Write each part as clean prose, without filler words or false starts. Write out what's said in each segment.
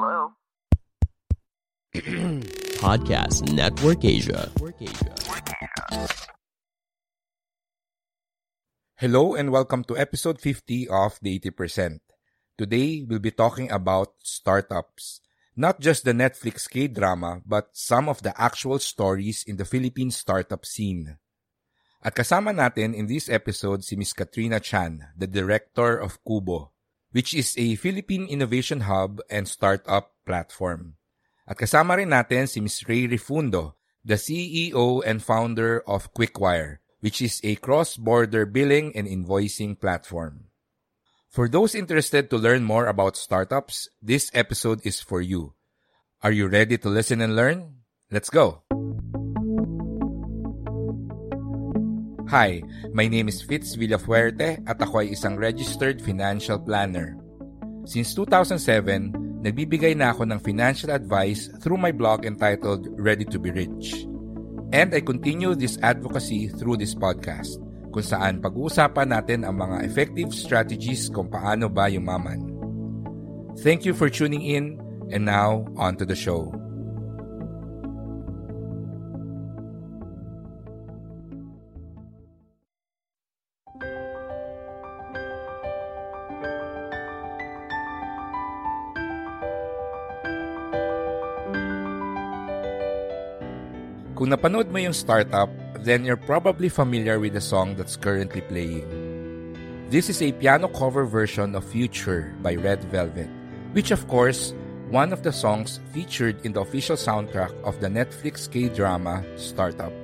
Hello? Podcast Network Asia. Hello and welcome to episode 50 of The 80%. Today, we'll be talking about startups. Not just the Netflix K-drama, but some of the actual stories in the Philippine startup scene. At kasama natin in this episode si Ms. Katrina Chan, the director of QBO, which is a Philippine innovation hub and startup platform. At kasama rin natin si Ms. Ray Refundo, the CEO and founder of Qwikwire, which is a cross-border billing and invoicing platform. For those interested to learn more about startups, this episode is for you. Are you ready to listen and learn? Let's go! Hi, my name is Fitz Villafuerte at ako ay isang registered financial planner. Since 2007, nagbibigay na ako ng financial advice through my blog entitled Ready to be Rich. And I continue this advocacy through this podcast, kung saan pag-uusapan natin ang mga effective strategies kung paano ba yumaman. Thank you for tuning in, and now, on to the show. Kung napanood mo yung startup, then you're probably familiar with the song that's currently playing. This is a piano cover version of Future by Red Velvet, which of course, one of the songs featured in the official soundtrack of the Netflix K-drama Startup.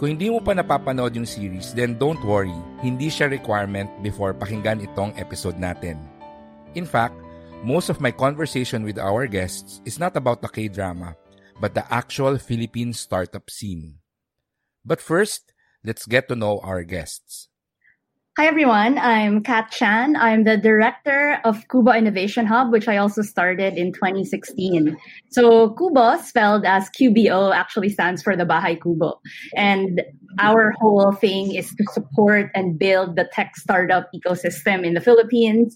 Kung hindi mo pa napapanood yung series, then don't worry, hindi siya requirement before pakinggan itong episode natin. In fact, most of my conversation with our guests is not about the K-drama, but the actual Philippine startup scene. But first, let's get to know our guests. Hi everyone, I'm Kat Chan. I'm the director of QBO Innovation Hub, which I also started in 2016. So QBO, spelled as QBO, actually stands for the Bahay QBO. And our whole thing is to support and build the tech startup ecosystem in the Philippines,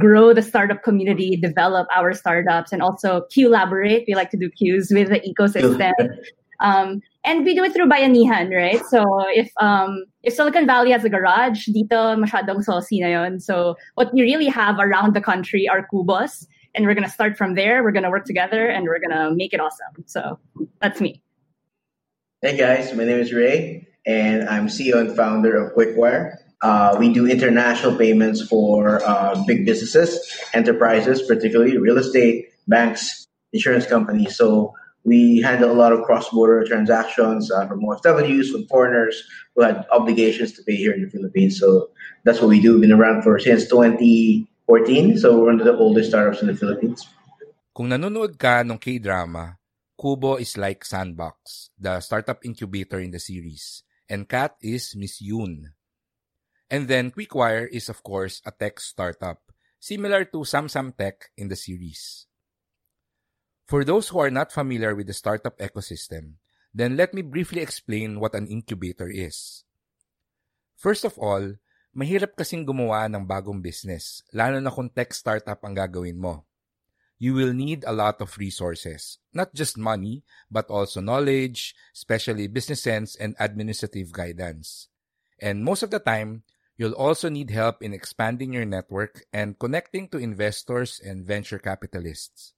grow the startup community, develop our startups, and also Q-laborate. We like to do Qs with the ecosystem. And we do it through Bayanihan, right? So if Silicon Valley has a garage, dito masyadong saucy na yon. So what we really have around the country are Kubos, and we're gonna start from there. We're gonna work together, and we're gonna make it awesome. So that's me. Hey guys, my name is Ray, and I'm CEO and founder of Qwikwire. We do international payments for big businesses, enterprises, particularly real estate, banks, insurance companies. So we handle a lot of cross-border transactions from OFWs, from foreigners who had obligations to pay here in the Philippines. So that's what we do. We've been around since 2014. So we're one of the oldest startups in the Philippines. Kung nanonood ka ng K-drama, QBO is like Sandbox, the startup incubator in the series. And Kat is Miss Yoon. And then Qwikwire is, of course, a tech startup, similar to Samsung Tech in the series. For those who are not familiar with the startup ecosystem, then let me briefly explain what an incubator is. First of all, mahirap kasing gumawa ng bagong business, lalo na kung tech startup ang gagawin mo. You will need a lot of resources, not just money, but also knowledge, especially business sense and administrative guidance. And most of the time, you'll also need help in expanding your network and connecting to investors and venture capitalists.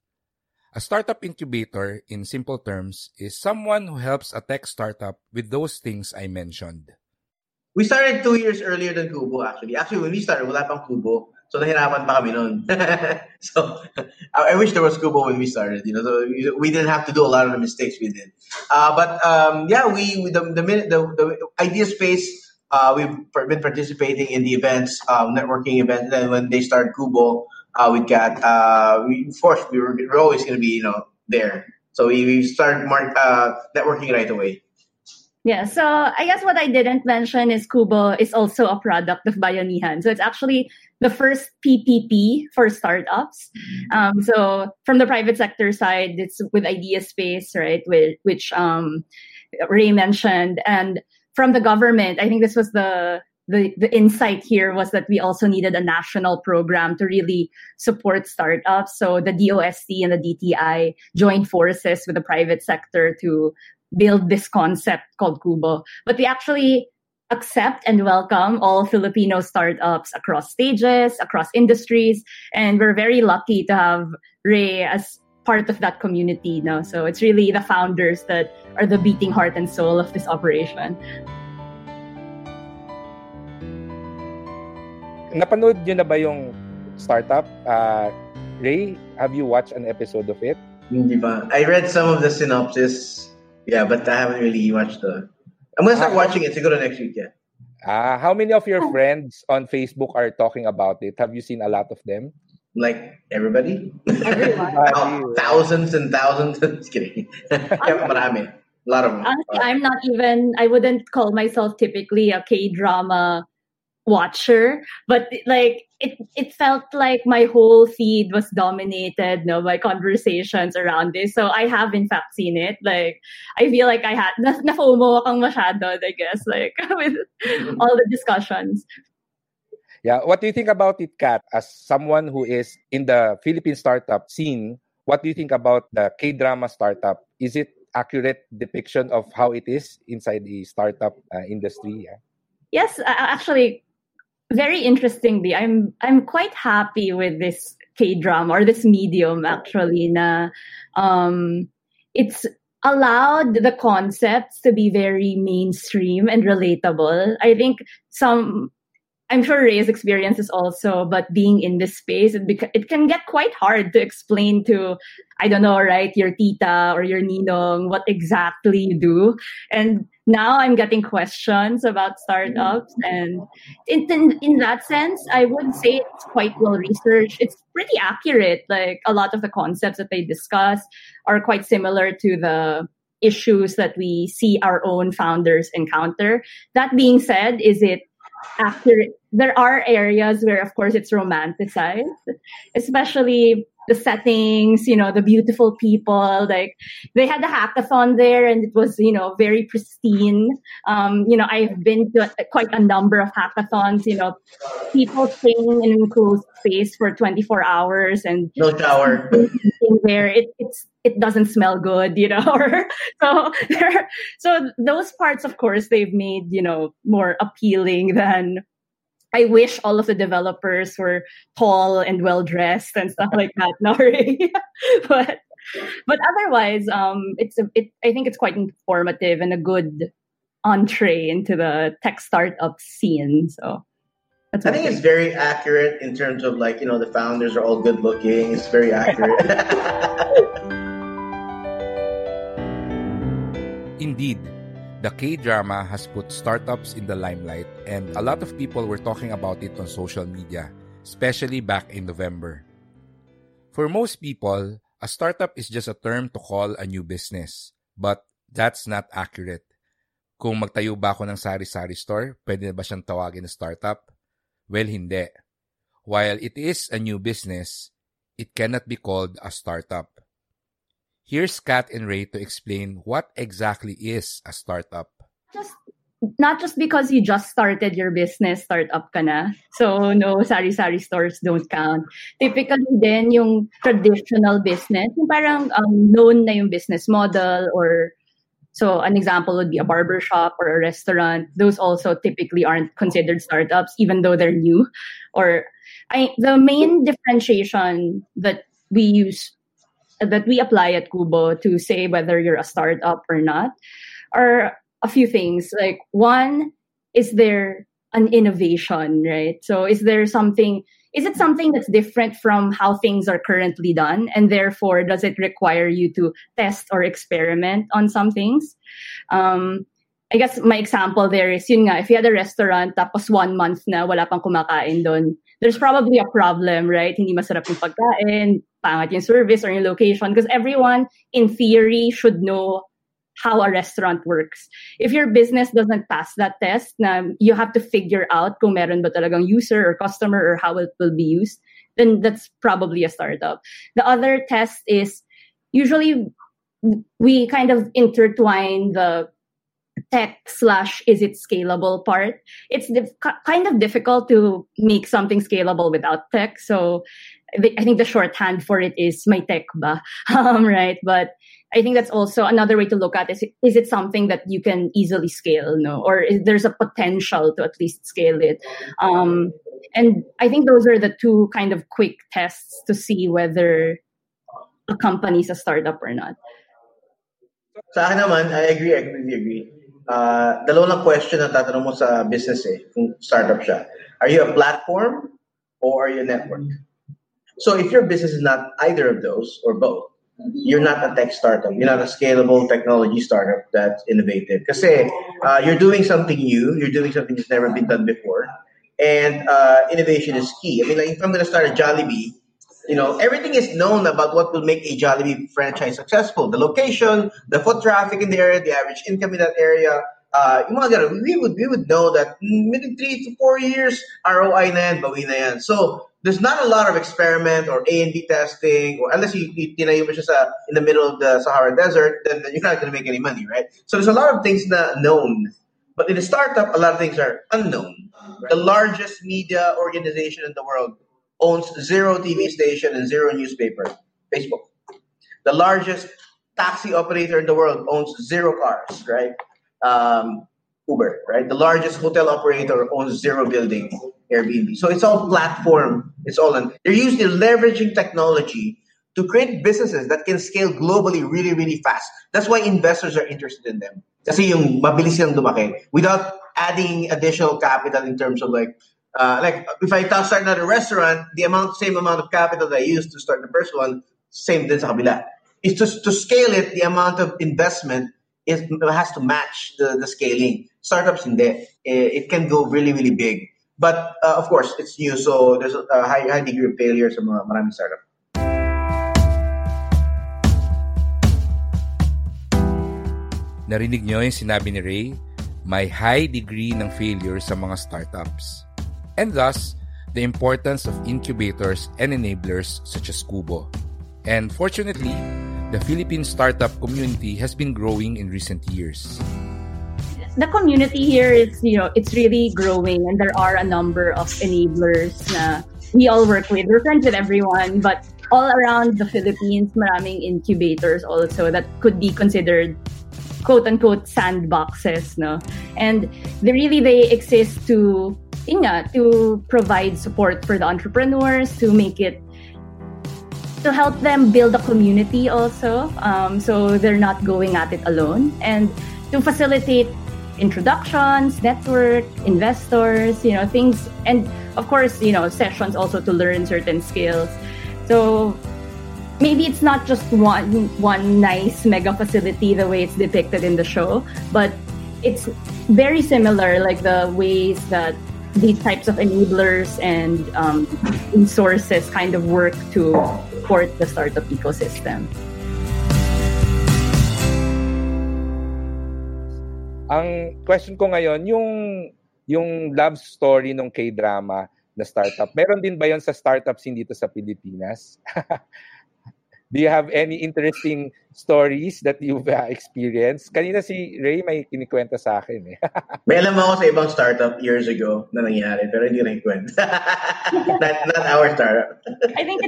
A startup incubator, in simple terms, is someone who helps a tech startup with those things I mentioned. We started 2 years earlier than QBO, actually. Actually, when we started, wala pang QBO. So, nahirapan pa kami nun. So, I wish there was QBO when we started. You know, so we didn't have to do a lot of the mistakes we did. But, yeah, we the Idea Space We've been participating in the events, networking events. And then when they started QBO, we were always going to be, there. So we started networking right away. Yeah, so I guess what I didn't mention is QBO is also a product of Bayanihan. So it's actually the first PPP for startups. So from the private sector side, it's with Idea Space, right, which Ray mentioned. And from the government, I think this was the insight here was that we also needed a national program to really support startups. So the DOST and the DTI joined forces with the private sector to build this concept called QBO. But we actually accept and welcome all Filipino startups across stages, across industries. And we're very lucky to have Ray as part of that community now. So it's really the founders that are the beating heart and soul of this operation. Napanood nyo na ba yung startup? Ray, have you watched an episode of it? Hindi ba? I read some of the synopsis. Yeah, but I haven't really watched the... I'm going to start watching it to go to next week, yeah. How many of your friends on Facebook are talking about it? Have you seen a lot of them? Like, everybody? Everyone. Thousands and thousands. Just kidding. Marami. A lot of them. Honestly, I wouldn't call myself typically a K-drama watcher, but like it felt like my whole feed was dominated by conversations around this. So I have in fact seen it. Like I feel like I had na-FOMO akong masyado, I guess, like with all the discussions. Yeah, what do you think about it, Kat? As someone who is in the Philippine startup scene, what do you think about the K-drama startup? Is it accurate depiction of how it is inside the startup industry? Yeah? Yes, actually, very interestingly, I'm quite happy with this K-drama or this medium, actually. It's allowed the concepts to be very mainstream and relatable. I think I'm sure Ray's experience is also, but being in this space, it can get quite hard to explain to, I don't know, right, your tita or your ninong what exactly you do. And now I'm getting questions about startups. And in that sense, I would say it's quite well researched. It's pretty accurate. Like a lot of the concepts that they discuss are quite similar to the issues that we see our own founders encounter. That being said, is it accurate? There are areas where, of course, it's romanticized, especially the settings, the beautiful people. Like they had a hackathon there and it was, very pristine. I've been to quite a number of hackathons, people staying in an enclosed space for 24 hours and no shower. Where it doesn't smell good, So those parts, of course, they've made, more appealing than. I wish all of the developers were tall and well-dressed and stuff like that. No, right? but otherwise, I think it's quite informative and a good entree into the tech startup scene. So that's I think it's very accurate in terms of like, the founders are all good looking. It's very accurate. Indeed. The K-drama has put startups in the limelight and a lot of people were talking about it on social media, especially back in November. For most people, a startup is just a term to call a new business. But that's not accurate. Kung magtayo ba ako ng sari-sari store, pwede na ba siyang tawagin na startup? Well, hindi. While it is a new business, it cannot be called a startup. Here's Kat and Ray to explain what exactly is a startup. Not just because you just started your business, startup ka na. So no, sari-sari stores don't count. Typically din yung traditional business, yung parang known na yung business model or so an example would be a barbershop or a restaurant. Those also typically aren't considered startups even though they're new. The main differentiation that we use that we apply at QBO to say whether you're a startup or not are a few things. Like one, is there an innovation, right? So is it something that's different from how things are currently done? And therefore, does it require you to test or experiment on some things? I guess my example there is, yun nga, if you had a restaurant tapos 1 month na wala pang kumakain doon, there's probably a problem, right? Hindi masarap yung pagkain, pangat yung service or yung location, because everyone, in theory, should know how a restaurant works. If your business doesn't pass that test, na you have to figure out kung meron ba talagang user or customer or how it will be used, then that's probably a startup. The other test is, usually, we kind of intertwine the tech / is it scalable part. It's kind of difficult to make something scalable without tech. So I think the shorthand for it is may tech ba, right? But I think that's also another way to look at it. Is it something that you can easily scale? No, or is there's a potential to at least scale it? And I think those are the two kind of quick tests to see whether a company is a startup or not. Sa akin naman, I agree. Dalawa lang question na tatanong mo sa business eh, kung startup siya. Are you a platform or are you a network? So if your business is not either of those or both, you're not a tech startup. You're not a scalable technology startup that's innovative. Kasi you're doing something new. You're doing something that's never been done before. And innovation is key. I mean, like if I'm going to start a Jollibee, you know, everything is known about what will make a Jollibee franchise successful. The location, the foot traffic in the area, the average income in that area. We would know that maybe 3 to 4 years, ROI na yan, bawi na yan. So there's not a lot of experiment or A&B testing, or unless you tinayo mo siya in the middle of the Sahara Desert, then you're not going to make any money, right? So there's a lot of things that are known. But in a startup, a lot of things are unknown. Right. The largest media organization in the world owns 0 TV station and 0 newspaper, Facebook. The largest taxi operator in the world owns 0 cars, right? Uber, right? The largest hotel operator owns 0 buildings, Airbnb. So it's all platform. They're usually leveraging technology to create businesses that can scale globally really, really fast. That's why investors are interested in them. Kasi yung mabilis lang lumaki without adding additional capital in terms of like if I start another restaurant, the same amount of capital that I used to start the first one, same din sa kabila. It's just to scale it, the amount of investment has to match the scaling. Startups in there, it can go really, really big. But of course, it's new, so there's a high degree of failure sa maraming startup. Narinig nyo yung sinabi ni Ray, may high degree ng failure sa mga startups. And thus, the importance of incubators and enablers such as QBO. And fortunately, the Philippine startup community has been growing in recent years. The community here is, you know, it's really growing, and there are a number of enablers na we all work with. We're friends with everyone, but all around the Philippines, maraming incubators also that could be considered quote-unquote sandboxes, no? And they exist to provide support for the entrepreneurs, to help them build a community also, so they're not going at it alone, and to facilitate introductions, network, investors, things, and of course, sessions also to learn certain skills. So maybe it's not just one nice mega facility the way it's depicted in the show, but it's very similar, like the ways that these types of enablers and resources kind of work to support the startup ecosystem. Ang question ko ngayon, yung love story ng K-drama na startup, meron din ba yun sa startups dito sa Pilipinas? Do you have any interesting stories that you've experienced? Kanina si Ray may kinikwenta sa akin eh. May alam ako sa ibang startup years ago na nangyari, pero hindi na ikwenta. not our startup. I think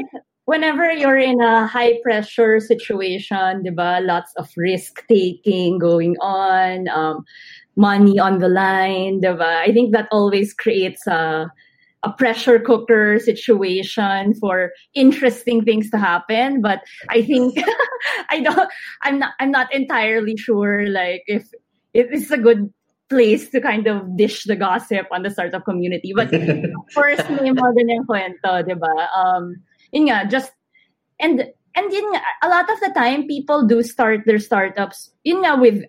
whenever you're in a high-pressure situation, di ba, lots of risk-taking going on, money on the line, di ba? I think that always creates a pressure cooker situation for interesting things to happen, but I think I'm not entirely sure like if it's a good place to kind of dish the gossip on the startup community. But first name mo din yung kwento, diba? And a lot of the time people do start their startups with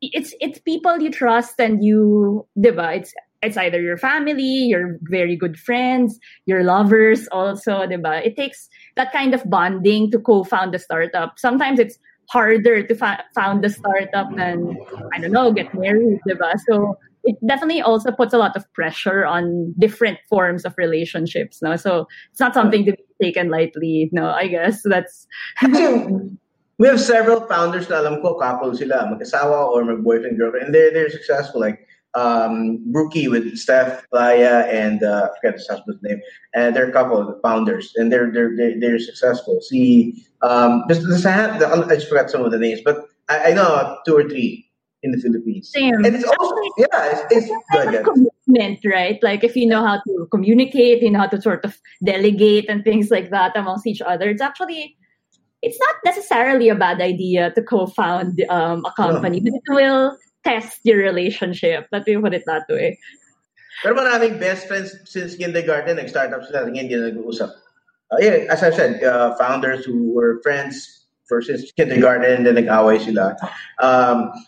it's people you trust and you, diba? It's either your family, your very good friends, your lovers also, diba? It takes that kind of bonding to co-found a startup. Sometimes it's harder to found a startup than, I don't know, get married, diba? So it definitely also puts a lot of pressure on different forms of relationships, no? So it's not something to be taken lightly, no? I guess that's... We have several founders na alam ko, couple sila, mag-asawa or mag-boyfriend, girlfriend, and they're successful. Like Brookie with Steph, Playa, and I forget his husband's name. And they're a couple of founders, and they're successful. See, I just forgot some of the names, but I know 2 or 3 in the Philippines. Same. And it's also, it's good. Like commitment, right? Like if you know how to communicate, you know how to sort of delegate and things like that amongst each other. It's actually... It's not necessarily a bad idea to co-found a company, but it will test your relationship. Let me put it that way. Pero maraming best friends since kindergarten, nag-startups sila, hindi nag-uusap. Yeah, as I said, founders who were friends since kindergarten, then nag-away sila.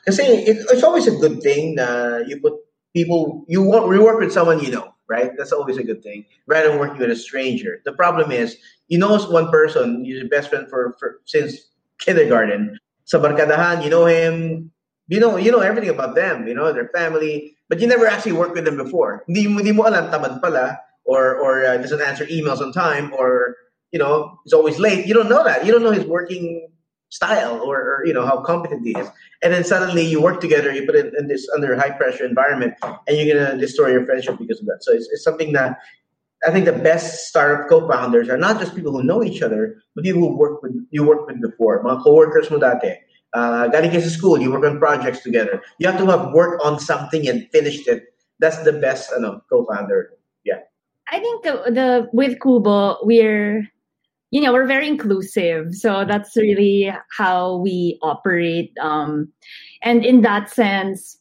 Kasi it's always a good thing na you put people, you work with someone you know, right? That's always a good thing, rather than working with a stranger. The problem is, you know one person, you're your best friend for since kindergarten. Sa barkadahan, you know him, you know everything about them, you know, their family, but you never actually worked with them before. Hindi mo alam, tamad pala, or doesn't answer emails on time, or, you know, it's always late. You don't know that. You don't know his working style or you know, how competent he is. And then suddenly you work together, you put it in this under high pressure environment, and you're going to destroy your friendship because of that. So it's something that I think the best startup co-founders are not just people who know each other, but people who work with before. Mga co-workers mo dati. Galing kayo sa school, you work on projects together. You have to have worked on something and finished it. That's the best co-founder. Yeah. I think with Kubo, we're very inclusive. So that's really how we operate. And in that sense,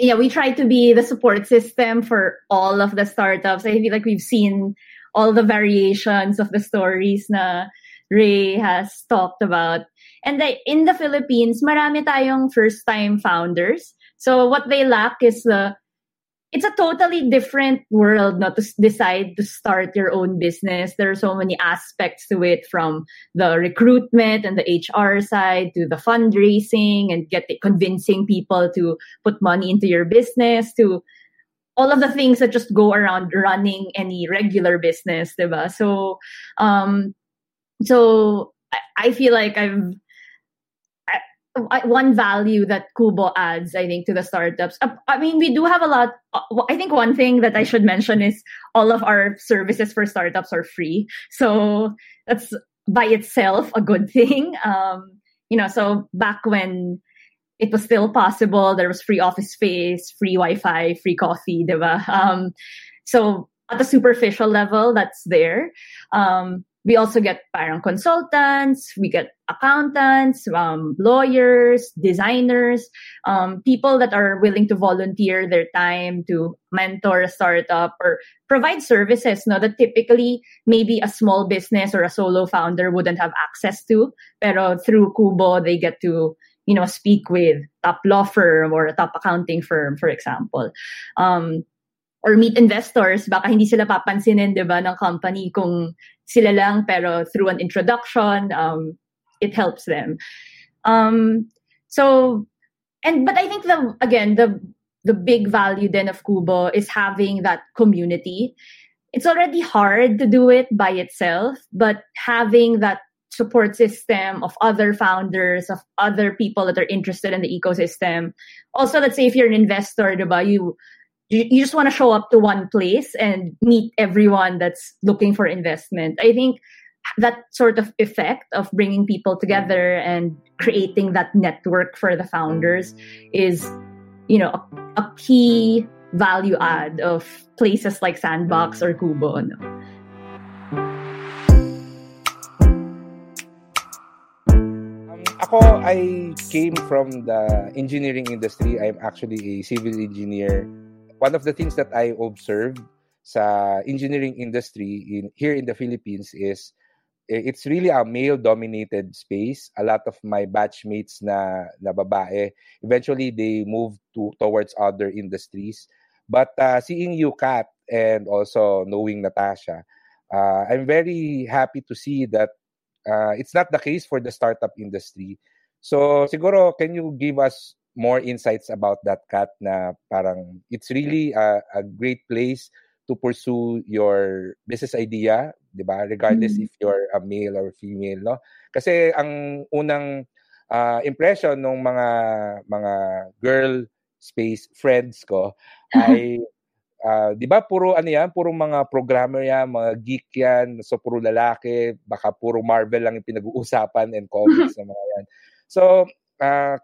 yeah, we try to be the support system for all of the startups. I feel like we've seen all the variations of the stories na Ray has talked about. And in the Philippines, marami tayong first-time founders. So what they lack is it's a totally different world not to decide to start your own business. There are so many aspects to it, from the recruitment and the HR side to the fundraising and convincing people to put money into your business, to all of the things that just go around running any regular business, diba? So, I feel like one value that Kubo adds, I think, to the startups. I mean, we do have a lot. I think one thing that I should mention is all of our services for startups are free. So that's by itself a good thing. So back when it was still possible, there was free office space, free Wi-Fi, free coffee, diba? So at a superficial level, that's there. We also get parang consultants, we get accountants, lawyers, designers, people that are willing to volunteer their time to mentor a startup or provide services, no, that typically maybe a small business or a solo founder wouldn't have access to. Pero through Kubo, they get to, speak with top law firm or a top accounting firm, for example. Or meet investors, baka hindi sila papansinin, diba, ng company kung sila lang, pero through an introduction, it helps them. But I think the big value then of Kubo is having that community. It's already hard to do it by itself, but having that support system of other founders, of other people that are interested in the ecosystem. Also, let's say if you're an investor, diba, you just want to show up to one place and meet everyone that's looking for investment. I think that sort of effect of bringing people together and creating that network for the founders is, a key value add of places like Sandbox or Kubo. No? I came from the engineering industry. I'm actually a civil engineer. One of the things that I observed sa engineering industry here in the Philippines is it's really a male-dominated space. A lot of my batchmates na babae, eventually they moved towards other industries. But seeing you, Kat, and also knowing Natasha, I'm very happy to see that it's not the case for the startup industry. So, siguro, can you give us more insights about that, Kat, na parang it's really a great place to pursue your business idea, di ba? Regardless if you're a male or female, no? Kasi ang unang impression ng mga girl space friends ko ay, di ba, puro ano yan, puro mga programmer yan, mga geek yan, so puro lalaki, baka puro Marvel lang yung pinag-uusapan and comics na mga yan. So,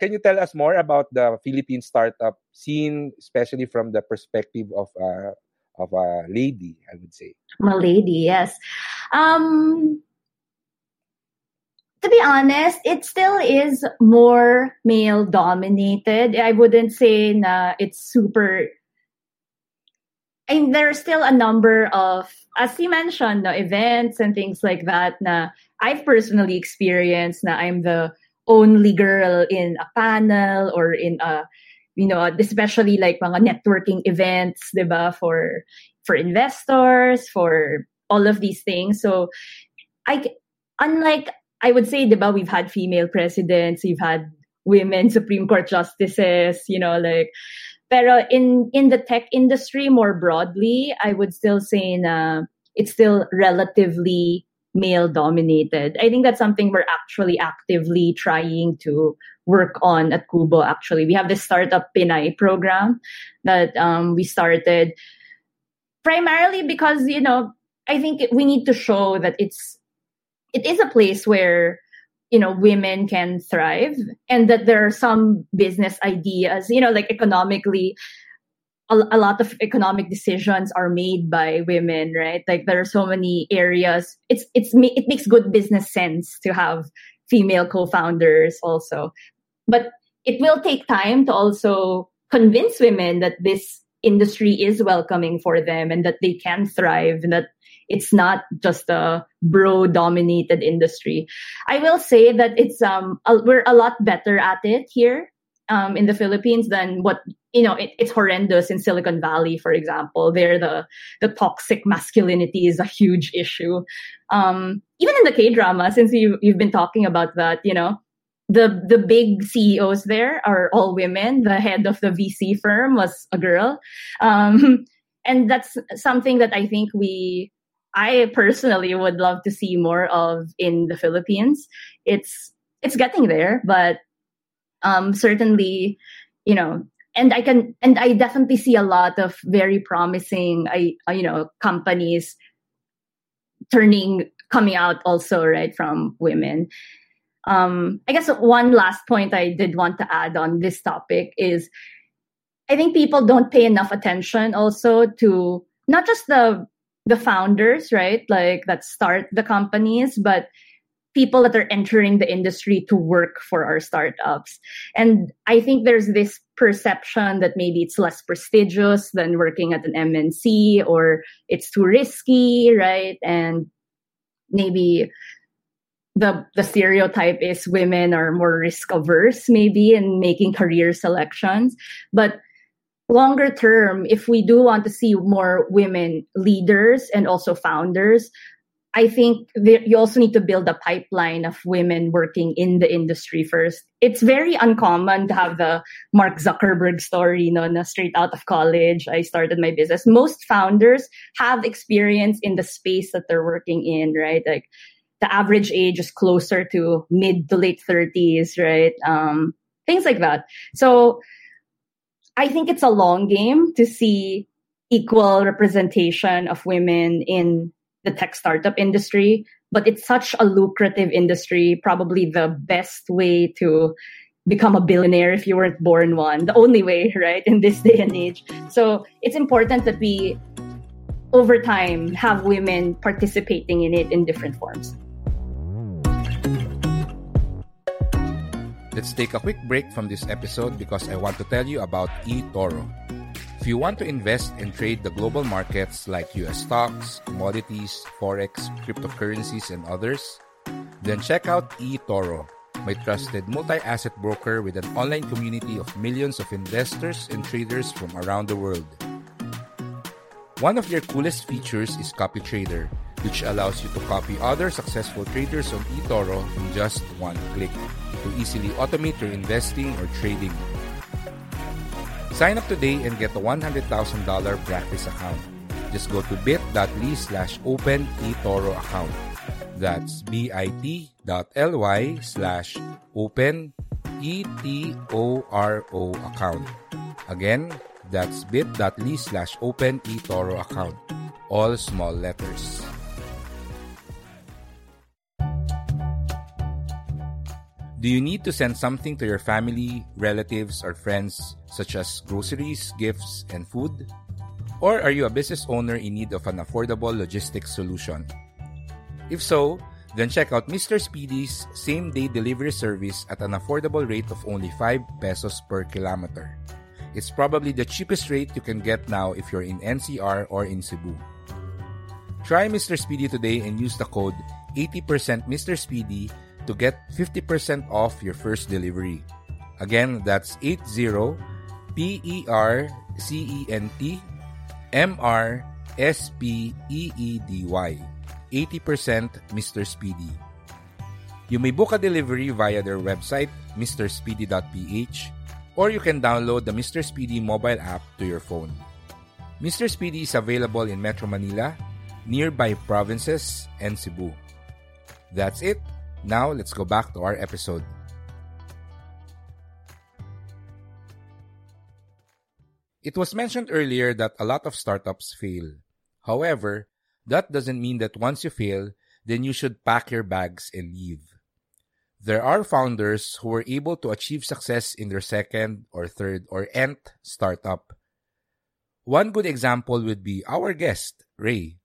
can you tell us more about the Philippine startup scene, especially from the perspective of a lady, I would say. I'm a lady, yes. To be honest, it still is more male-dominated. I wouldn't say na it's super... And there's still a number of, as you mentioned, no, events and things like that na I've personally experienced na I'm the only girl in a panel or in a... You know, especially like mga networking events, diba, for investors, for all of these things. So, I would say, diba, we've had female presidents, we've had women Supreme Court justices, you know, like. Pero in the tech industry more broadly, I would still say na it's still relatively male dominated. I think that's something we're actually actively trying to work on at QBO. Actually, we have this Startup Pinay program that we started primarily because, you know, I think we need to show that it is a place where, you know, women can thrive and that there are some business ideas, you know, like economically, a lot of economic decisions are made by women, right? Like there are so many areas. It makes good business sense to have female co-founders also. But it will take time to also convince women that this industry is welcoming for them and that they can thrive and that it's not just a bro-dominated industry. I will say that it's we're a lot better at it here in the Philippines than what, you know, it's horrendous in Silicon Valley, for example. There, the toxic masculinity is a huge issue. Even in the K-drama, since you've been talking about that, you know, the big CEOs there are all women. The head of the VC firm was a girl. And that's something that I think I personally would love to see more of in the Philippines. It's getting there, but certainly, you know, and I definitely see a lot of very promising, you know, companies coming out also, right, from women. I guess one last point I did want to add on this topic is I think people don't pay enough attention also to not just the founders, right, like that start the companies, but people that are entering the industry to work for our startups. And I think there's this perception that maybe it's less prestigious than working at an MNC or it's too risky, right? And maybe the stereotype is women are more risk averse maybe in making career selections. But longer term, if we do want to see more women leaders and also founders, I think you also need to build a pipeline of women working in the industry first. It's very uncommon to have the Mark Zuckerberg story, you know, straight out of college, I started my business. Most founders have experience in the space that they're working in, right? Like the average age is closer to mid to late 30s, right? Things like that. So I think it's a long game to see equal representation of women in the tech startup industry, but it's such a lucrative industry, probably the best way to become a billionaire if you weren't born one, the only way, right, in this day and age. So it's important that we, over time, have women participating in it in different forms. Let's take a quick break from this episode because I want to tell you about eToro. If you want to invest and trade the global markets like US stocks, commodities, forex, cryptocurrencies, and others, then check out eToro, my trusted multi-asset broker with an online community of millions of investors and traders from around the world. One of their coolest features is Copy Trader, which allows you to copy other successful traders on eToro in just one click to easily automate your investing or trading. Sign up today and get a $100,000 practice account. Just go to bit.ly/open eToro account. That's bit.ly/open eToro account. Again, that's bit.ly/open eToro account. All small letters. Do you need to send something to your family, relatives, or friends, such as groceries, gifts, and food? Or are you a business owner in need of an affordable logistics solution? If so, then check out Mr. Speedy's same-day delivery service at an affordable rate of only 5 pesos per kilometer. It's probably the cheapest rate you can get now if you're in NCR or in Cebu. Try Mr. Speedy today and use the code 80%MrSpeedy to get 50% off your first delivery. Again, that's 80%PERCENTMRSPEEDY. 80% Mr. Speedy. You may book a delivery via their website, mrspeedy.ph, or you can download the Mr. Speedy mobile app to your phone. Mr. Speedy is available in Metro Manila, nearby provinces, and Cebu. That's it. Now, let's go back to our episode. It was mentioned earlier that a lot of startups fail. However, that doesn't mean that once you fail, then you should pack your bags and leave. There are founders who were able to achieve success in their second or third or nth startup. One good example would be our guest, Ray.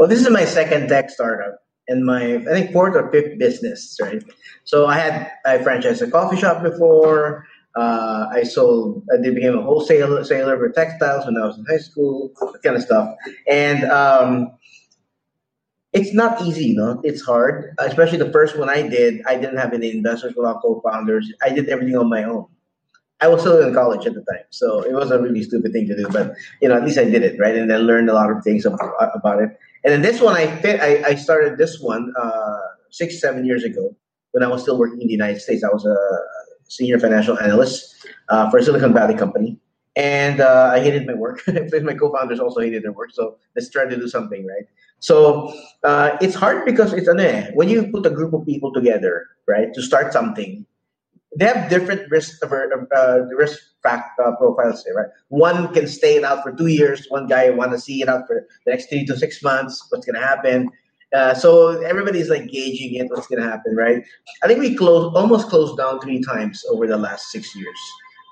Well, this is my second tech startup. And my, I think, fourth or fifth business, right? So I franchised a coffee shop before. I became a wholesaler for textiles when I was in high school, that kind of stuff. And it's not easy, no? It's hard. Especially the first one I did, I didn't have any investors, a lot of co-founders. I did everything on my own. I was still in college at the time, so it was a really stupid thing to do. But, you know, at least I did it, right? And I learned a lot of things about it. And then this one, I started this one 6-7 years ago when I was still working in the United States. I was a senior financial analyst for a Silicon Valley company. And I hated my work. My co-founders also hated their work. So let's try to do something, right? So it's hard because it's when you put a group of people together, right, to start something, they have different risk profiles here, right? One can stay it out for 2 years. One guy want to see it out for the next 3 to 6 months. What's going to happen? So everybody's like gauging it. What's going to happen, right? I think we almost closed down 3 times over the last 6 years,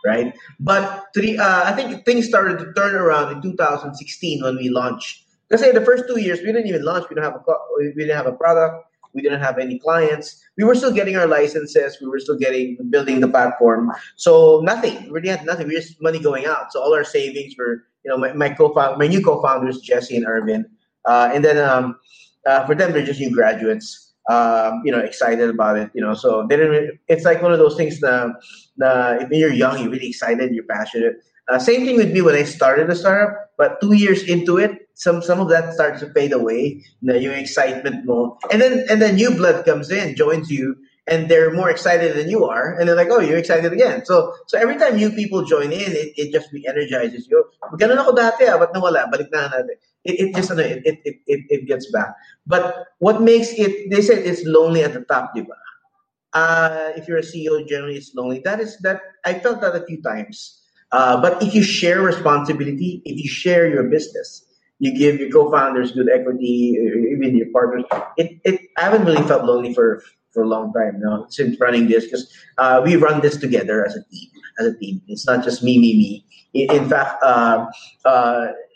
right? But I think things started to turn around in 2016 when we launched. Let's say the first 2 years we didn't even launch. We didn't have a product. We didn't have any clients. We were still getting our licenses. We were still building the platform. So nothing, really had nothing. We just money going out. So all our savings were, you know, my new co-founders, Jesse and Irvin. And then for them, they're just new graduates, you know, excited about it. You know, so they didn't. It's like one of those things that if you're young, you're really excited, you're passionate. Same thing with me when I started the startup, but 2 years into it, some of that starts to fade away. You know, your excitement more, and then new blood comes in, joins you, and they're more excited than you are, and they're like, oh, you're excited again. So every time new people join in, it just re-energizes you. Ganun ako dati, but nawala, balik na natin. It gets back. But what makes it? They said it's lonely at the top, diba? If you're a CEO, generally it's lonely. That I felt that a few times. But if you share responsibility, if you share your business, you give your co-founders good equity, even your partners. I haven't really felt lonely for a long time now since running this, because we run this together as a team. It's not just me. In fact,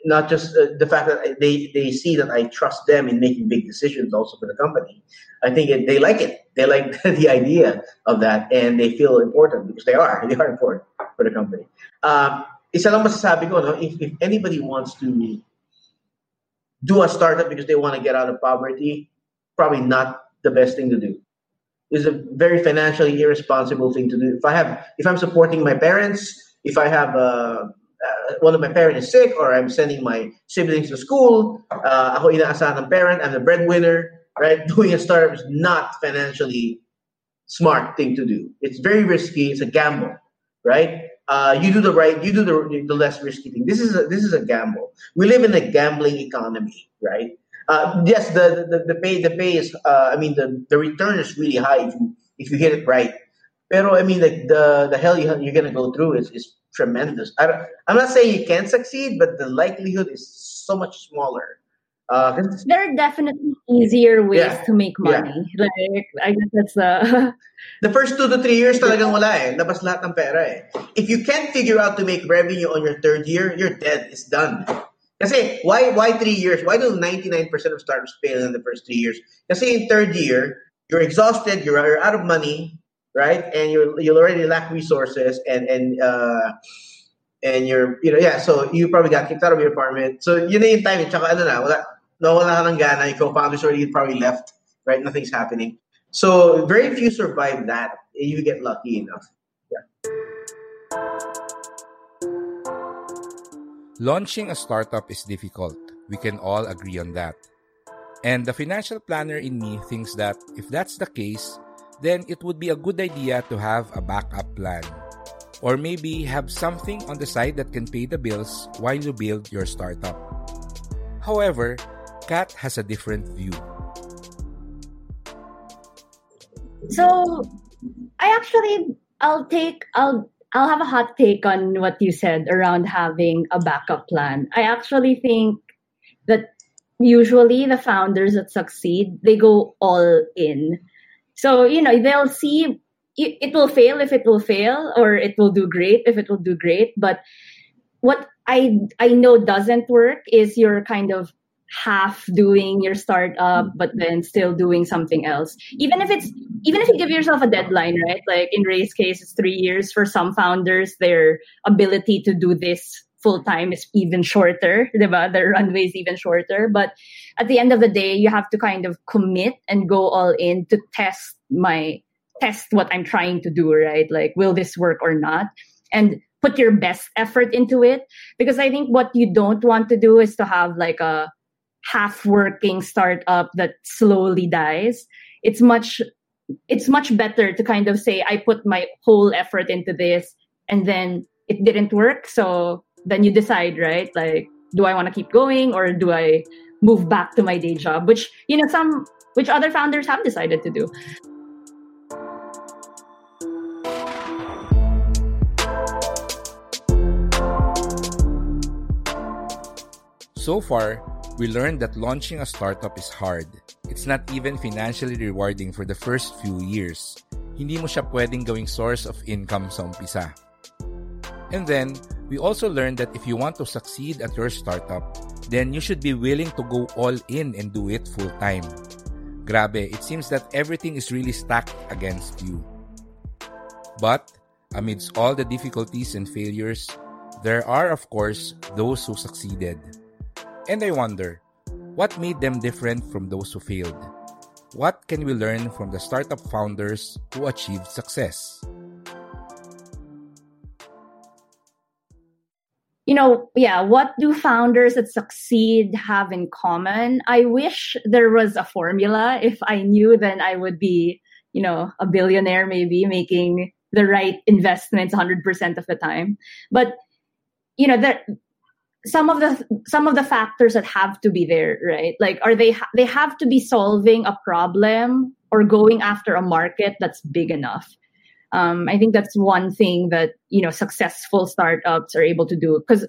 not just the fact that they see that I trust them in making big decisions also for the company. I think they like it. They like the idea of that, and they feel important because they are important for the company. isa lang masasabi ko, no? If anybody wants to do a startup because they want to get out of poverty, probably not the best thing to do. It's a very financially irresponsible thing to do. If I'm supporting my parents, if I have one of my parents is sick, or I'm sending my siblings to school, ako inaasahan ng parent, I'm the breadwinner, right? Doing a startup is not financially smart thing to do. It's very risky. It's a gamble, right? You do the less risky thing. This is a gamble. We live in a gambling economy, right? Yes, the pay is. The return is really high if you hit it right. Pero the hell you're gonna go through is tremendous. I'm not saying you can't succeed, but the likelihood is so much smaller. There are definitely easier ways to make money. Yeah. Like I guess that's the first 2 to 3 years talagang wala eh. Labas lahat ng pera eh. If you can't figure out to make revenue on your third year, you're dead. It's done. Kasi why 3 years? Why do 99% of startups fail in the first 3 years? Kasi in third year, you're exhausted, you're out of money, right? And you already lack resources and you're so you probably got kicked out of your apartment. So yun na yung time, tsaka wala ka ng gana, your co-founders already probably left, right? Nothing's happening. So very few survive that. You get lucky enough. Yeah. Launching a startup is difficult. We can all agree on that. And the financial planner in me thinks that if that's the case, then it would be a good idea to have a backup plan. Or maybe have something on the side that can pay the bills while you build your startup. However, Kat has a different view. So, I'll have a hot take on what you said around having a backup plan. I actually think that usually the founders that succeed, they go all in. So, they'll see it will fail if it will fail, or it will do great if it will do great. But what I know doesn't work is you're kind of half doing your startup, but then still doing something else. Even if you give yourself a deadline, right? Like in Ray's case, it's 3 years. For some founders, their ability to do this full time is even shorter. Diba? Their runway is even shorter. But at the end of the day, you have to kind of commit and go all in to test what I'm trying to do, right? Like, will this work or not? And put your best effort into it. Because I think what you don't want to do is to have like a half-working startup that slowly dies. It's much better to kind of say, I put my whole effort into this and then it didn't work. So then you decide, right? Like, do I want to keep going or do I move back to my day job? Which, which other founders have decided to do. So far, we learned that launching a startup is hard. It's not even financially rewarding for the first few years. Hindi mo siya pwedeng gawing source of income sa umpisa. And then, we also learned that if you want to succeed at your startup, then you should be willing to go all in and do it full time. Grabe, it seems that everything is really stacked against you. But, amidst all the difficulties and failures, there are of course those who succeeded. And I wonder, what made them different from those who failed? What can we learn from the startup founders who achieved success? What do founders that succeed have in common? I wish there was a formula. If I knew, then I would be, a billionaire maybe, making the right investments 100% of the time. But, some of the factors that have to be there, right? Like, they have to be solving a problem or going after a market that's big enough. I think that's one thing that successful startups are able to do, because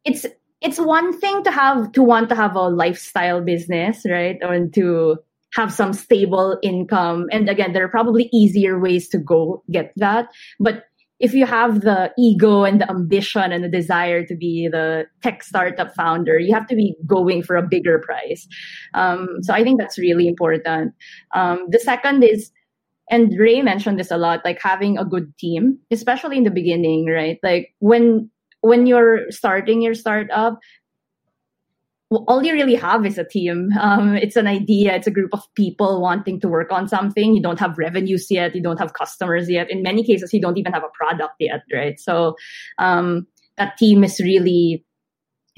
it's one thing to want to have a lifestyle business, right? Or to have some stable income. And again, there are probably easier ways to go get that, but if you have the ego and the ambition and the desire to be the tech startup founder, you have to be going for a bigger prize. So I think that's really important. The second is And Ray mentioned this a lot, like having a good team, especially in the beginning, right? Like when you're starting your startup, all you really have is a team. It's an idea. It's a group of people wanting to work on something. You don't have revenues yet. You don't have customers yet. In many cases, you don't even have a product yet, right? So that team is really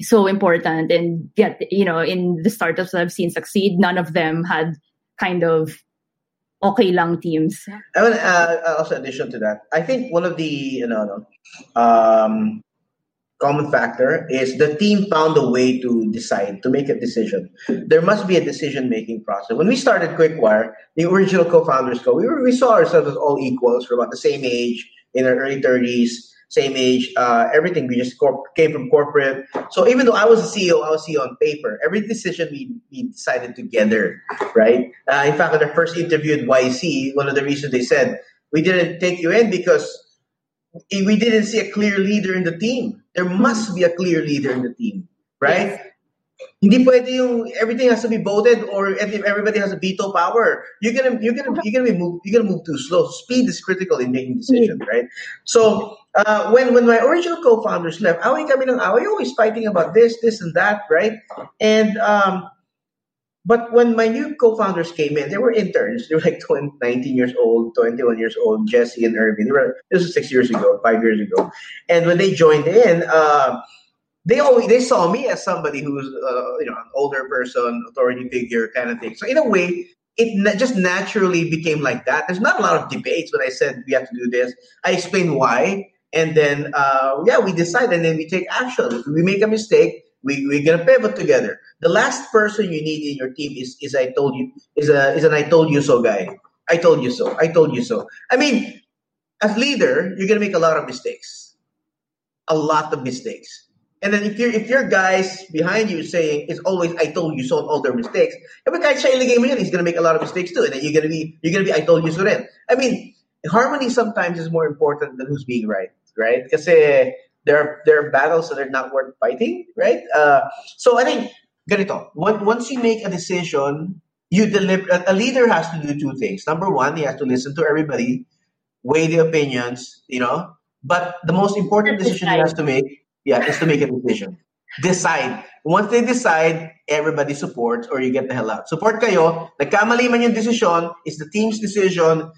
so important. And yet, you know, in the startups that I've seen succeed, none of them had kind of okay lang teams. I want to also addition to that. I think one of the common factor is the team found a way to decide, to make a decision. There must be a decision-making process. When we started Qwikwire, the original co-founders, we saw ourselves as all equals. We're about the same age, in our early 30s, same age, everything. We just came from corporate. So even though I was a CEO, I was CEO on paper, every decision we decided together, right? In fact, at our first interview at YC, one of the reasons they said, we didn't take you in because we didn't see a clear leader in the team. There must be a clear leader in the team, right? Yes. Hindi pwede yung everything has to be voted or everybody has a veto power. You're gonna move too slow. Speed is critical in making decisions, right? So when my original co-founders left, away kami ng away, always fighting about this and that, right? And but when my new co-founders came in, they were interns. They were like 19 years old, 21 years old, Jesse and Irvin. This was 5 years ago. And when they joined in, they saw me as somebody who's an older person, authority figure kind of thing. So in a way, it just naturally became like that. There's not a lot of debates when I said we have to do this. I explained why. And then, we decide and then we take action. If we make a mistake, we're gonna pivot together. The last person you need in your team is I told you is an I told you so guy. I told you so. I told you so. I mean, as leader, you're gonna make a lot of mistakes, And then if your guys behind you saying it's always I told you so on all their mistakes, every guy trying the game again, he's gonna make a lot of mistakes too, and then you're gonna be I told you so then. I mean, harmony sometimes is more important than who's being right, right? Because there are battles that are not worth fighting, right? So I think ganito. Once you make a decision, you deliver. A leader has to do two things. Number one, he has to listen to everybody, weigh the opinions, But the most important decision he has to make, is to make a decision. Decide. Once they decide, everybody supports, or you get the hell out. Support kayo. Nagkamali man yung decision, it's the team's decision.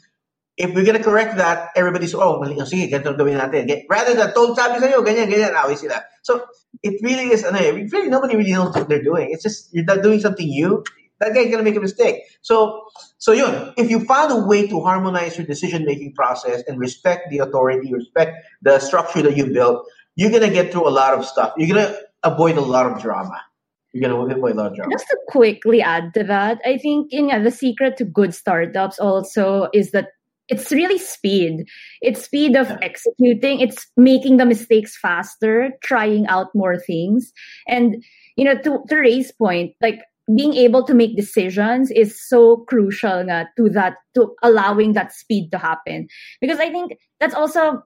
If we're gonna correct that, everybody's mali. Sige, ganito gawin natin. Rather than told sabi sa'yo, ganyan, ganyan, away sila. So it really is. Nobody really knows what they're doing. It's just you're not doing something new. That guy's gonna make a mistake. So Yoon, if you found a way to harmonize your decision-making process and respect the authority, respect the structure that you built, you're gonna get through a lot of stuff. You're gonna avoid a lot of drama. Just to quickly add to that, I think the secret to good startups also is that it's really speed. It's speed of executing. It's making the mistakes faster, trying out more things. And, to Ray's point, like being able to make decisions is so crucial to that, to allowing that speed to happen. Because I think that's also,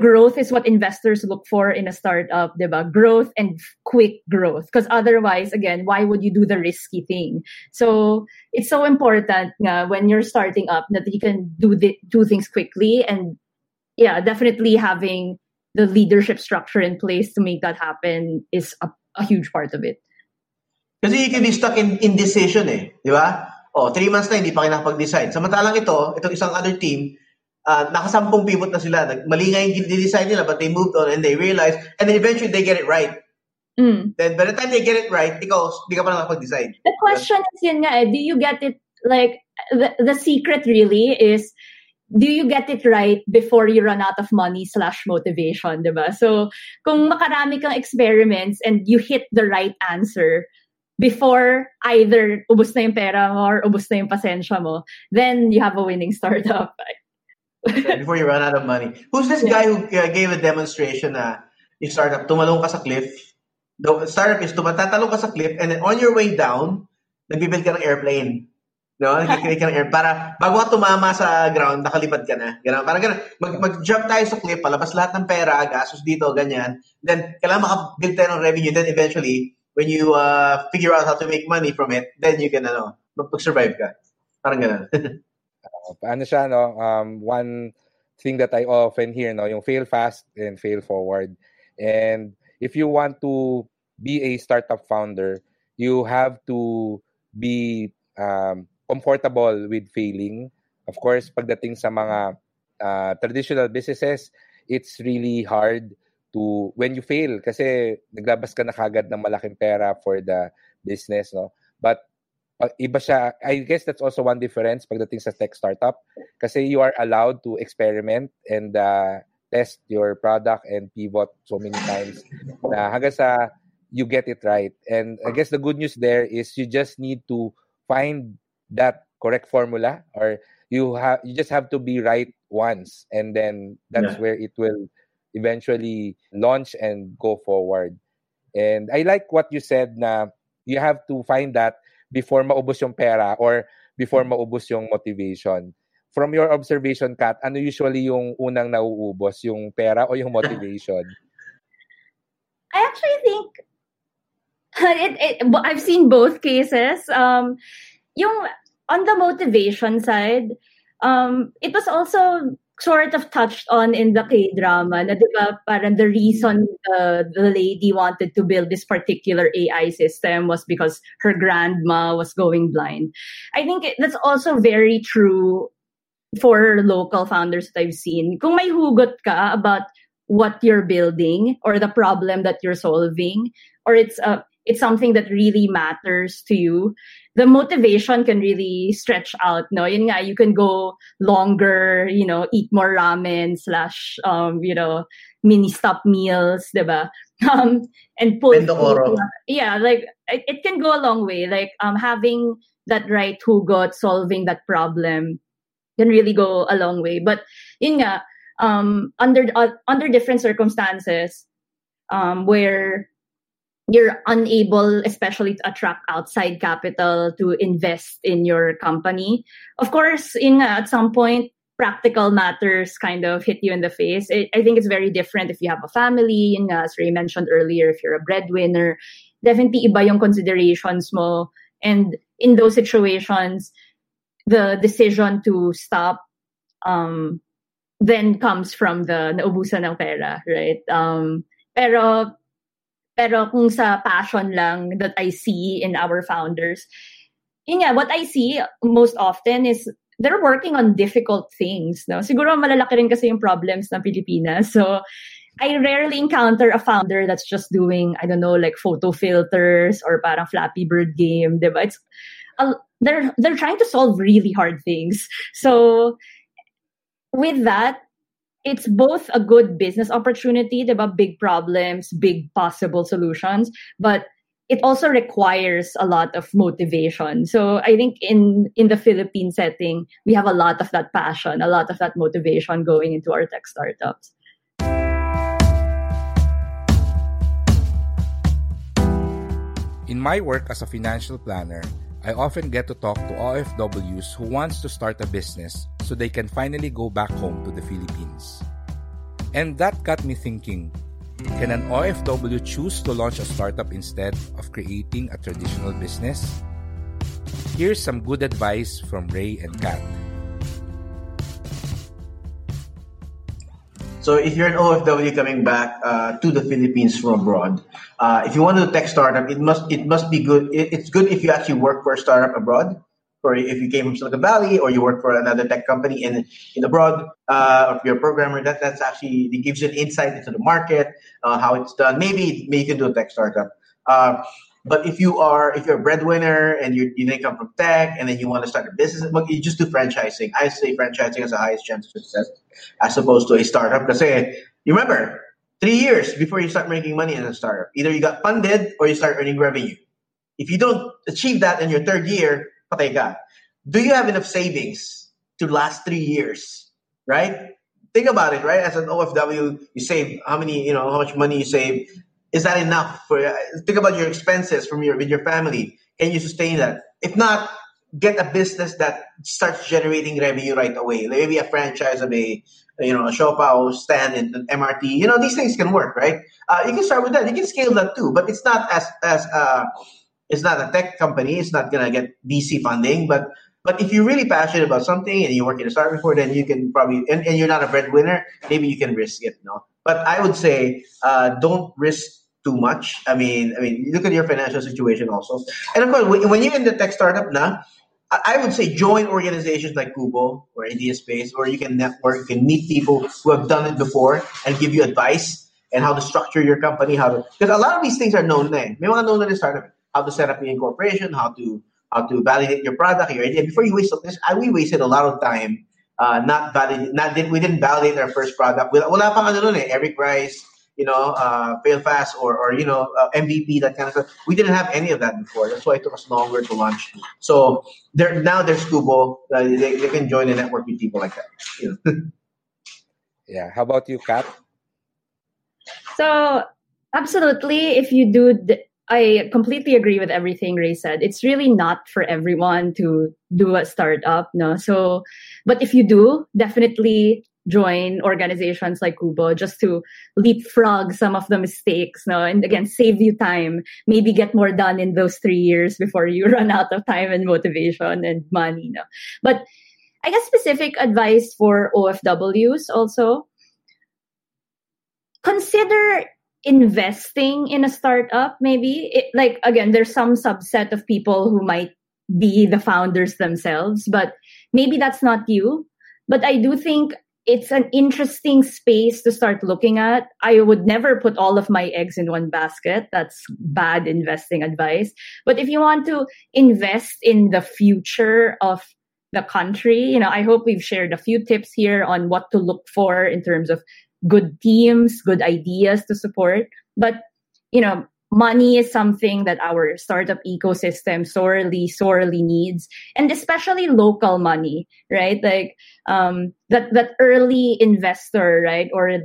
growth is what investors look for in a startup, diba? Growth and quick growth. Because otherwise, again, why would you do the risky thing? So it's so important when you're starting up that you can do things quickly and, definitely having the leadership structure in place to make that happen is a huge part of it. Because you can be stuck in indecision, diba? 3 months na hindi pa kinakapag-decide. Samantalang itong isang other team, nakasampung pivot na sila. Mali nga yung design nila, but they moved on and they realized, and then eventually they get it right. Mm. Then by the time they get it right, ikaw, di ka pa nakapag-design. The question is yun nga, do you get it, like, the secret really is, do you get it right before you run out of money /motivation, diba? So, kung makarami kang experiments and you hit the right answer, before either ubos na yung pera mo or ubos na yung pasensya mo, then you have a winning startup. Before you run out of money. Who's this guy who gave a demonstration yung startup, tumalong ka sa cliff. The startup is tumatalong ka sa cliff and then on your way down, nagbibuild ka ng airplane. Nagkikreate ka ng airplane. Para bago ka tumama sa ground, nakalipad ka na. Ganun. Parang ganun. Mag-jump tayo sa cliff, palabas lahat ng pera, gastos dito, ganyan. Then, kailangan makabuild tayo ng revenue. Then eventually, when you figure out how to make money from it, then you can, pag-survive ka. Parang ganun. Paano siya, no? One thing that I often hear, no, yung fail fast and fail forward. And if you want to be a startup founder, you have to be comfortable with failing. Of course, pagdating sa mga traditional businesses, it's really hard to when you fail kasi naglabas ka na kagad ng malaking pera for the business, no? But iba siya, I guess that's also one difference pagdating sa tech startup kasi you are allowed to experiment and test your product and pivot so many times na hanggang sa you get it right. And I guess the good news there is you just need to find that correct formula, or you just have to be right once, and then that's where it will eventually launch and go forward. And I like what you said na you have to find that before maubos yung pera or before maubos yung motivation. From your observation, Kat, ano usually yung unang nauubos, yung pera o yung motivation? I actually think I've seen both cases. Yung on the motivation side, it was also sort of touched on in the K-drama na diba parang the reason the lady wanted to build this particular AI system was because her grandma was going blind. I think that's also very true for local founders that I've seen. Kung may hugot ka about what you're building or the problem that you're solving, or it's something that really matters to you, the motivation can really stretch out. No, yun nga, you can go longer, you know, eat more ramen / you know, mini stop meals, diba? And pull. Yeah, like it can go a long way. Like having that right hugot, solving that problem can really go a long way. But yun nga, under different circumstances, where you're unable, especially to attract outside capital to invest in your company. Of course, at some point, practical matters kind of hit you in the face. I think it's very different if you have a family, as Ray mentioned earlier, if you're a breadwinner, definitely iba yung considerations mo. And in those situations, the decision to stop then comes from the naubusan ng pera, right? Pero kung sa passion lang that I see in our founders, what I see most often is they're working on difficult things. No? Siguro malalaki rin kasi yung problems ng Pilipinas. So I rarely encounter a founder that's just doing, I don't know, like photo filters or parang Flappy Bird game. Diba? It's, they're trying to solve really hard things. So with that, it's both a good business opportunity, diba? Big problems, big possible solutions, but it also requires a lot of motivation. So I think in the Philippine setting, we have a lot of that passion, a lot of that motivation going into our tech startups. In my work as a financial planner, I often get to talk to OFWs who wants to start a business so they can finally go back home to the Philippines. And that got me thinking, can an OFW choose to launch a startup instead of creating a traditional business? Here's some good advice from Ray and Kat. So if you're an OFW coming back to the Philippines from abroad, if you want to do tech startup, it must be good. It's good if you actually work for a startup abroad, or if you came from Silicon Valley, or you work for another tech company in abroad, if you're a programmer, that's actually, it gives you an insight into the market, how it's done. Maybe you can do a tech startup. But if you're a breadwinner and you didn't come from tech and then you want to start a business, you just do franchising. I say franchising has the highest chance of success as opposed to a startup. Because you remember, 3 years before you start making money in a startup, either you got funded or you start earning revenue. If you don't achieve that in your third year, patay ka. Do you have enough savings to last 3 years? Right? Think about it. Right? As an OFW, you save how much money you save. Is that enough? Think about your expenses with your family. Can you sustain that? If not, get a business that starts generating revenue right away. Like maybe a franchise of a shopao stand in an MRT. These things can work, right? You can start with that. You can scale that too, but it's not as it's not a tech company. It's not gonna get VC funding, but But if you're really passionate about something and you work in a startup before, then you can probably, and you're not a breadwinner, maybe you can risk it. No, but I would say don't risk too much. I mean, look at your financial situation also. And of course, when you're in the tech startup now, I would say join organizations like QBO or Idea Space, where you can network, you can meet people who have done it before and give you advice and how to structure your company, how to, because a lot of these things are known then. May mga known na startup, how to set up your incorporation, how to validate your product, your idea. Before you waste all this, we wasted a lot of time. We didn't validate our first product. Wala pang ano nun eh, Eric Rice, fail fast or MVP, that kind of stuff. We didn't have any of that before. That's why it took us longer to launch. So now there's Kubo. They can join a network with people like that. Yeah. How about you, Kat? So absolutely, if you do, I completely agree with everything Ray said. It's really not for everyone to do a startup, no. So, but if you do, definitely join organizations like Kubo just to leapfrog some of the mistakes, no? And again, save you time. Maybe get more done in those 3 years before you run out of time and motivation and money, no? But I guess specific advice for OFWs also. Consider investing in a startup, maybe. Again, there's some subset of people who might be the founders themselves, but maybe that's not you. But I do think it's an interesting space to start looking at. I would never put all of my eggs in one basket. That's bad investing advice. But if you want to invest in the future of the country, I hope we've shared a few tips here on what to look for in terms of good teams, good ideas to support. But, money is something that our startup ecosystem sorely needs, and especially local money, right? That early investor, right? Or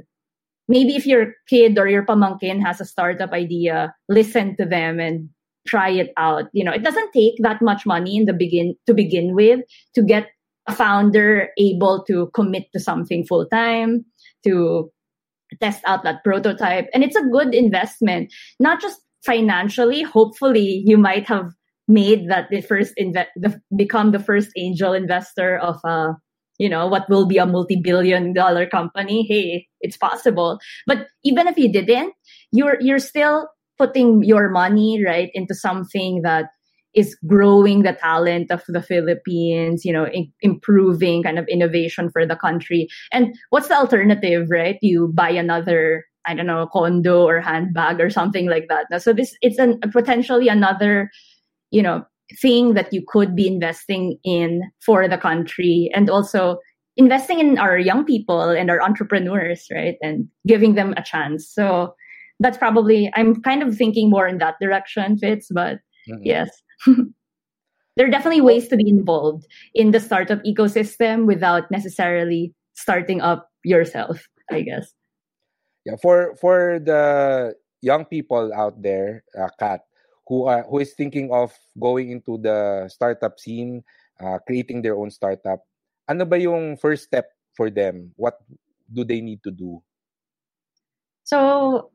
maybe if your kid or your pamangkin has a startup idea, listen to them and try it out. It doesn't take that much money to begin with to get a founder able to commit to something full time, to test out that prototype. And it's a good investment, not just financially. Hopefully, you might have made that become the first angel investor of what will be a multi-billion-dollar company. Hey, it's possible. But even if you didn't, you're still putting your money right into something that is growing the talent of the Philippines, improving kind of innovation for the country. And what's the alternative, right? You buy another, I don't know, condo or handbag or something like that. So it's a potentially another, thing that you could be investing in for the country, and also investing in our young people and our entrepreneurs, right? And giving them a chance. So that's probably, I'm kind of thinking more in that direction, Fitz, but yes. There are definitely ways to be involved in the startup ecosystem without necessarily starting up yourself, I guess. Yeah, for the young people out there, Kat, who is thinking of going into the startup scene, creating their own startup, ano ba yung first step for them? What do they need to do? So,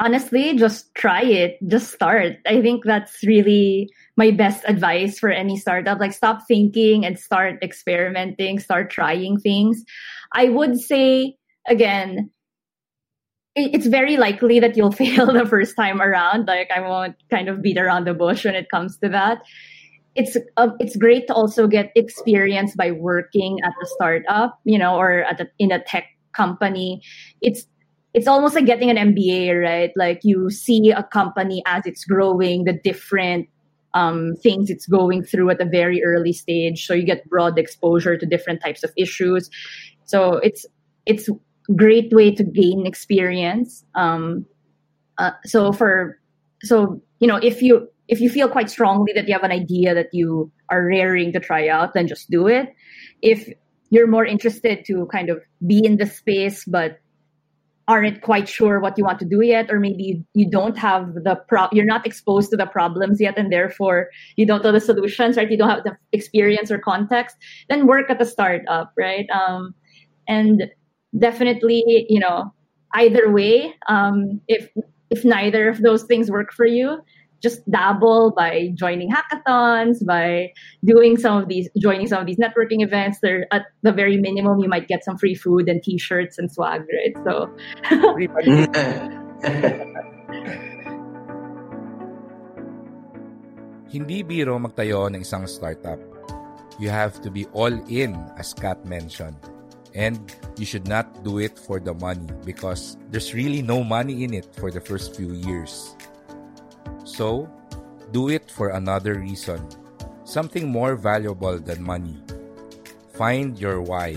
honestly, just try it. Just start. I think that's really my best advice for any startup. Stop thinking and start experimenting, start trying things. I would say, again, it's very likely that you'll fail the first time around. I won't kind of beat around the bush when it comes to that. It's great to also get experience by working at a startup, or in a tech company. It's almost like getting an MBA, right? You see a company as it's growing, the different things it's going through at a very early stage. So you get broad exposure to different types of issues. So it's a great way to gain experience. If you feel quite strongly that you have an idea that you are raring to try out, then just do it. If you're more interested to kind of be in the space, but aren't quite sure what you want to do yet, or maybe you don't have you're not exposed to the problems yet, and therefore you don't know the solutions, right? You don't have the experience or context. Then work at a startup, right? And definitely, either way, if neither of those things work for you, just dabble by joining hackathons, by doing joining some of these networking events. There, at the very minimum, you might get some free food and T-shirts and swag, right? So. Hindi biro magtayo ng isang startup. You have to be all in, as Kat mentioned. And you should not do it for the money because there's really no money in it for the first few years. So, do it for another reason. Something more valuable than money. Find your why.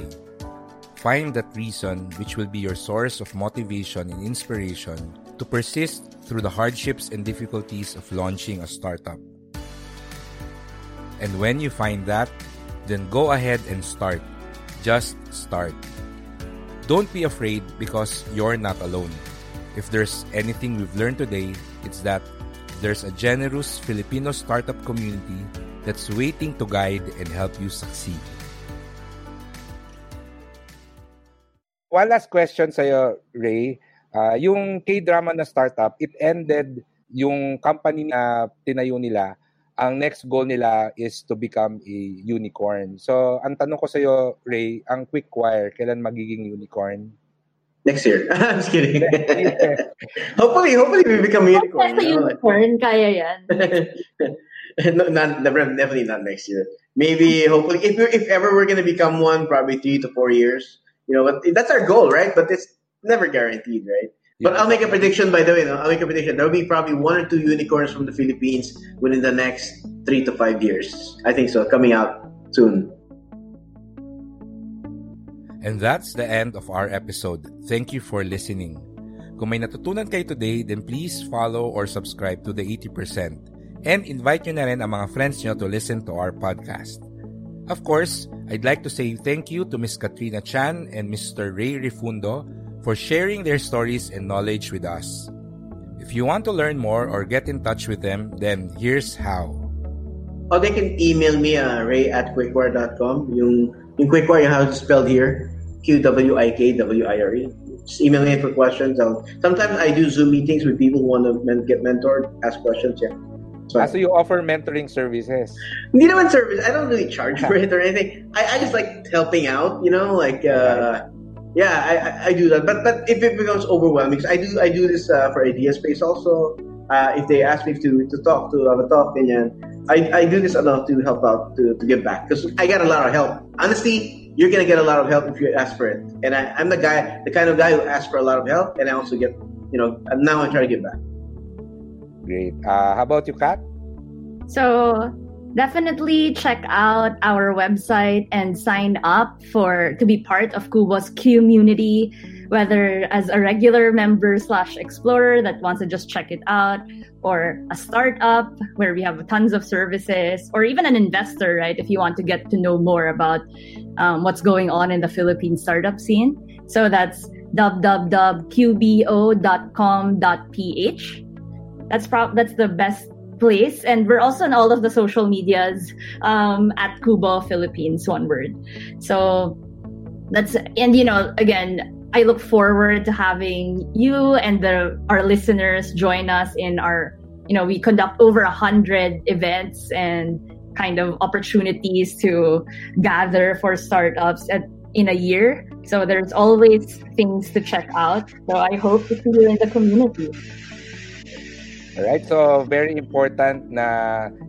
Find that reason which will be your source of motivation and inspiration to persist through the hardships and difficulties of launching a startup. And when you find that, then go ahead and start. Just start. Don't be afraid because you're not alone. If there's anything we've learned today, it's that there's a generous Filipino startup community that's waiting to guide and help you succeed. One last question sa'yo, Ray. Yung K-drama na startup, it ended yung company na tinayo nila. Ang next goal nila is to become a unicorn. So, ang tanong ko sa'yo, Ray, ang Qwikwire, kailan magiging unicorn? Next year. I'm just kidding. Hopefully we become a unicorn. That's a unicorn, kaya yan. No, definitely not next year. Maybe, hopefully, if ever we're going to become one, probably 3 to 4 years. You know, but that's our goal, right? But it's never guaranteed, right? But I'll make a prediction, by the way. I'll make a prediction. There will be probably 1 or 2 unicorns from the Philippines within the next 3 to 5 years. I think so, coming out soon. And that's the end of our episode. Thank you for listening. Kung may natutunan kayo today, then please follow or subscribe to the 80%. And invite nyo na rin ang mga friends nyo to listen to our podcast. Of course, I'd like to say thank you to Ms. Katrina Chan and Mr. Ray Refundo for sharing their stories and knowledge with us. If you want to learn more or get in touch with them, then here's how. Oh, they can email me, ray@qwikwire.com. Yung Qwikwire, how it's spelled here, Qwikwire. Just email me for questions. Sometimes I do Zoom meetings with people who want to get mentored, ask questions, yeah. So you offer mentoring services? Hindi naman service. I don't really charge for it or anything. I just like helping out, you know, like... Yeah, I do that, but if it becomes overwhelming, because I do this for Idea Space also. If they ask me to have a talk, and then I do this a lot to help out to give back, because I got a lot of help. Honestly, you're gonna get a lot of help if you ask for it, and I'm the kind of guy who asks for a lot of help, and I also get, you know, now I try to give back. Great. How about you, Kat? So. Definitely check out our website and sign up to be part of Kubos community, whether as a regular member / explorer that wants to just check it out, or a startup where we have tons of services, or even an investor, right? If you want to get to know more about what's going on in the Philippine startup scene. So that's www.qbo.com.ph. That's the best place, and we're also on all of the social medias at QBO Philippines, one word. So that's, and you know, again, I look forward to having you and our listeners join us in our, you know, we conduct over 100 events and kind of opportunities to gather for startups in a year. So there's always things to check out. So I hope to see you in the community. Alright, so very important na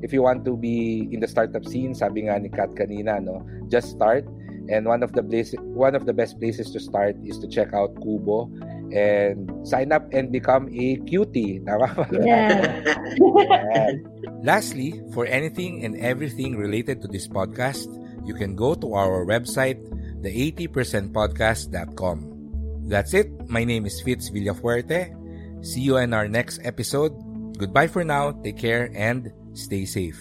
if you want to be in the startup scene, sabi nga ni Kat kanina, no, just start. And one of the best places to start is to check out Kubo and sign up and become a cutie. Yeah. Yeah. Lastly, for anything and everything related to this podcast, you can go to our website, the80percentpodcast.com. That's it. My name is Fitz Villafuerte. See you in our next episode. Goodbye for now, take care, and stay safe.